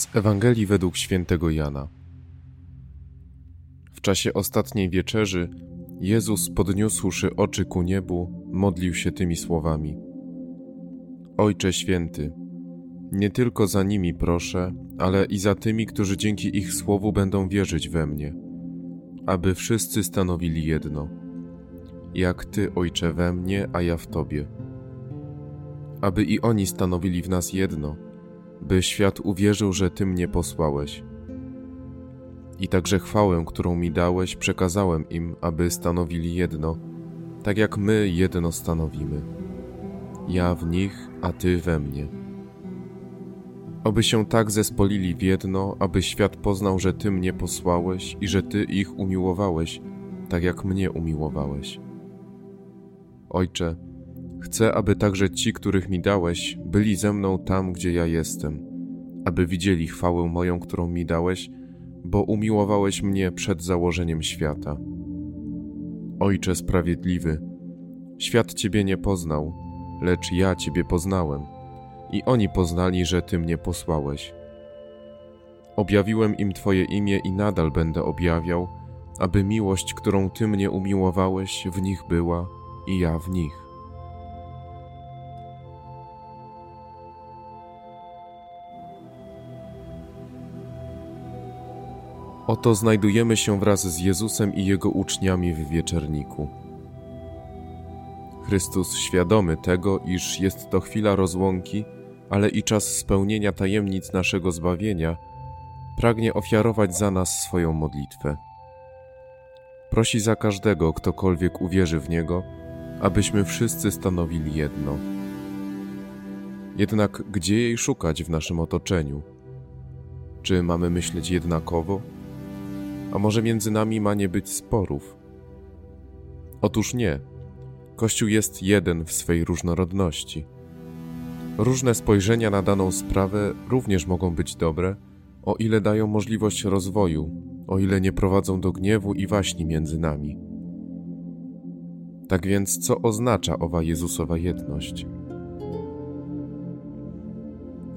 Z Ewangelii według świętego Jana. W czasie ostatniej wieczerzy Jezus, podniósłszy oczy ku niebu, modlił się tymi słowami: Ojcze Święty, nie tylko za nimi proszę, ale i za tymi, którzy dzięki ich słowu będą wierzyć we mnie, aby wszyscy stanowili jedno, jak Ty, Ojcze, we mnie, a ja w Tobie. Aby i oni stanowili w nas jedno, by świat uwierzył, że Ty mnie posłałeś. I także chwałę, którą mi dałeś, przekazałem im, aby stanowili jedno, tak jak my jedno stanowimy. Ja w nich, a Ty we mnie. Oby się tak zespolili w jedno, aby świat poznał, że Ty mnie posłałeś i że Ty ich umiłowałeś, tak jak mnie umiłowałeś. Ojcze, chcę, aby także ci, których mi dałeś, byli ze mną tam, gdzie ja jestem, aby widzieli chwałę moją, którą mi dałeś, bo umiłowałeś mnie przed założeniem świata. Ojcze Sprawiedliwy, świat Ciebie nie poznał, lecz ja Ciebie poznałem i oni poznali, że Ty mnie posłałeś. Objawiłem im Twoje imię i nadal będę objawiał, aby miłość, którą Ty mnie umiłowałeś, w nich była i ja w nich. Oto znajdujemy się wraz z Jezusem i Jego uczniami w wieczerniku. Chrystus, świadomy tego, iż jest to chwila rozłąki, ale i czas spełnienia tajemnic naszego zbawienia, pragnie ofiarować za nas swoją modlitwę. Prosi za każdego, ktokolwiek uwierzy w Niego, abyśmy wszyscy stanowili jedno. Jednak gdzie jej szukać w naszym otoczeniu? Czy mamy myśleć jednakowo? A może między nami ma nie być sporów? Otóż nie. Kościół jest jeden w swej różnorodności. Różne spojrzenia na daną sprawę również mogą być dobre, o ile dają możliwość rozwoju, o ile nie prowadzą do gniewu i waśni między nami. Tak więc co oznacza owa Jezusowa jedność?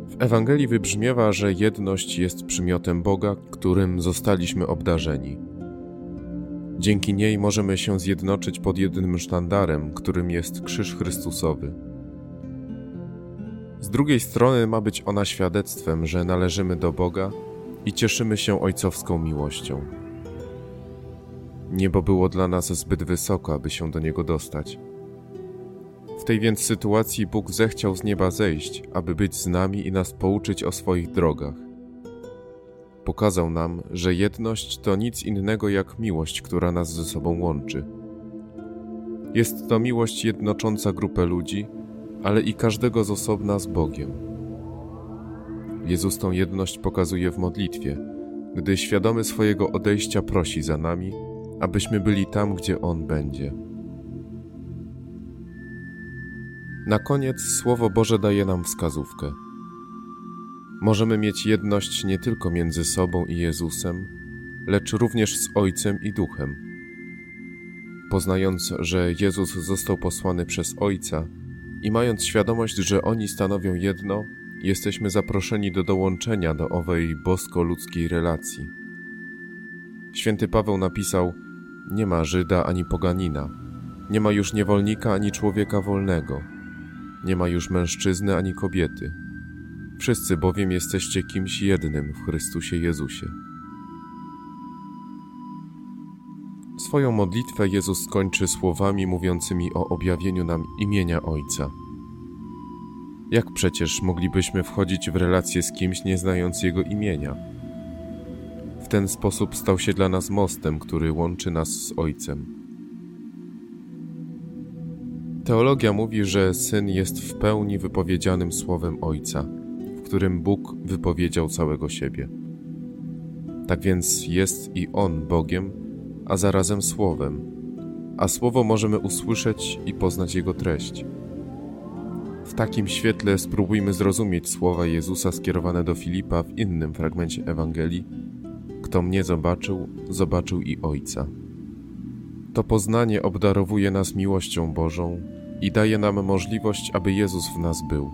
W Ewangelii wybrzmiewa, że jedność jest przymiotem Boga, którym zostaliśmy obdarzeni. Dzięki niej możemy się zjednoczyć pod jednym sztandarem, którym jest krzyż Chrystusowy. Z drugiej strony ma być ona świadectwem, że należymy do Boga i cieszymy się ojcowską miłością. Niebo było dla nas zbyt wysoko, aby się do niego dostać. W tej więc sytuacji Bóg zechciał z nieba zejść, aby być z nami i nas pouczyć o swoich drogach. Pokazał nam, że jedność to nic innego jak miłość, która nas ze sobą łączy. Jest to miłość jednocząca grupę ludzi, ale i każdego z osobna z Bogiem. Jezus tą jedność pokazuje w modlitwie, gdy świadomy swojego odejścia prosi za nami, abyśmy byli tam, gdzie On będzie. Na koniec Słowo Boże daje nam wskazówkę. Możemy mieć jedność nie tylko między sobą i Jezusem, lecz również z Ojcem i Duchem. Poznając, że Jezus został posłany przez Ojca i mając świadomość, że oni stanowią jedno, jesteśmy zaproszeni do dołączenia do owej bosko-ludzkiej relacji. Święty Paweł napisał: nie ma Żyda ani poganina, nie ma już niewolnika ani człowieka wolnego. Nie ma już mężczyzny ani kobiety. Wszyscy bowiem jesteście kimś jednym w Chrystusie Jezusie. Swoją modlitwę Jezus kończy słowami mówiącymi o objawieniu nam imienia Ojca. Jak przecież moglibyśmy wchodzić w relację z kimś, nie znając Jego imienia? W ten sposób stał się dla nas mostem, który łączy nas z Ojcem. Teologia mówi, że Syn jest w pełni wypowiedzianym Słowem Ojca, w którym Bóg wypowiedział całego siebie. Tak więc jest i On Bogiem, a zarazem Słowem, a Słowo możemy usłyszeć i poznać Jego treść. W takim świetle spróbujmy zrozumieć słowa Jezusa skierowane do Filipa w innym fragmencie Ewangelii: kto mnie zobaczył, zobaczył i Ojca. To poznanie obdarowuje nas miłością Bożą i daje nam możliwość, aby Jezus w nas był.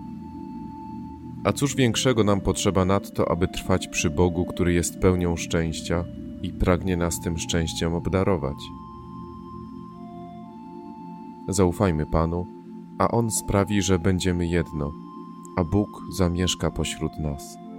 A cóż większego nam potrzeba nadto, aby trwać przy Bogu, który jest pełnią szczęścia i pragnie nas tym szczęściem obdarować? Zaufajmy Panu, a On sprawi, że będziemy jedno, a Bóg zamieszka pośród nas.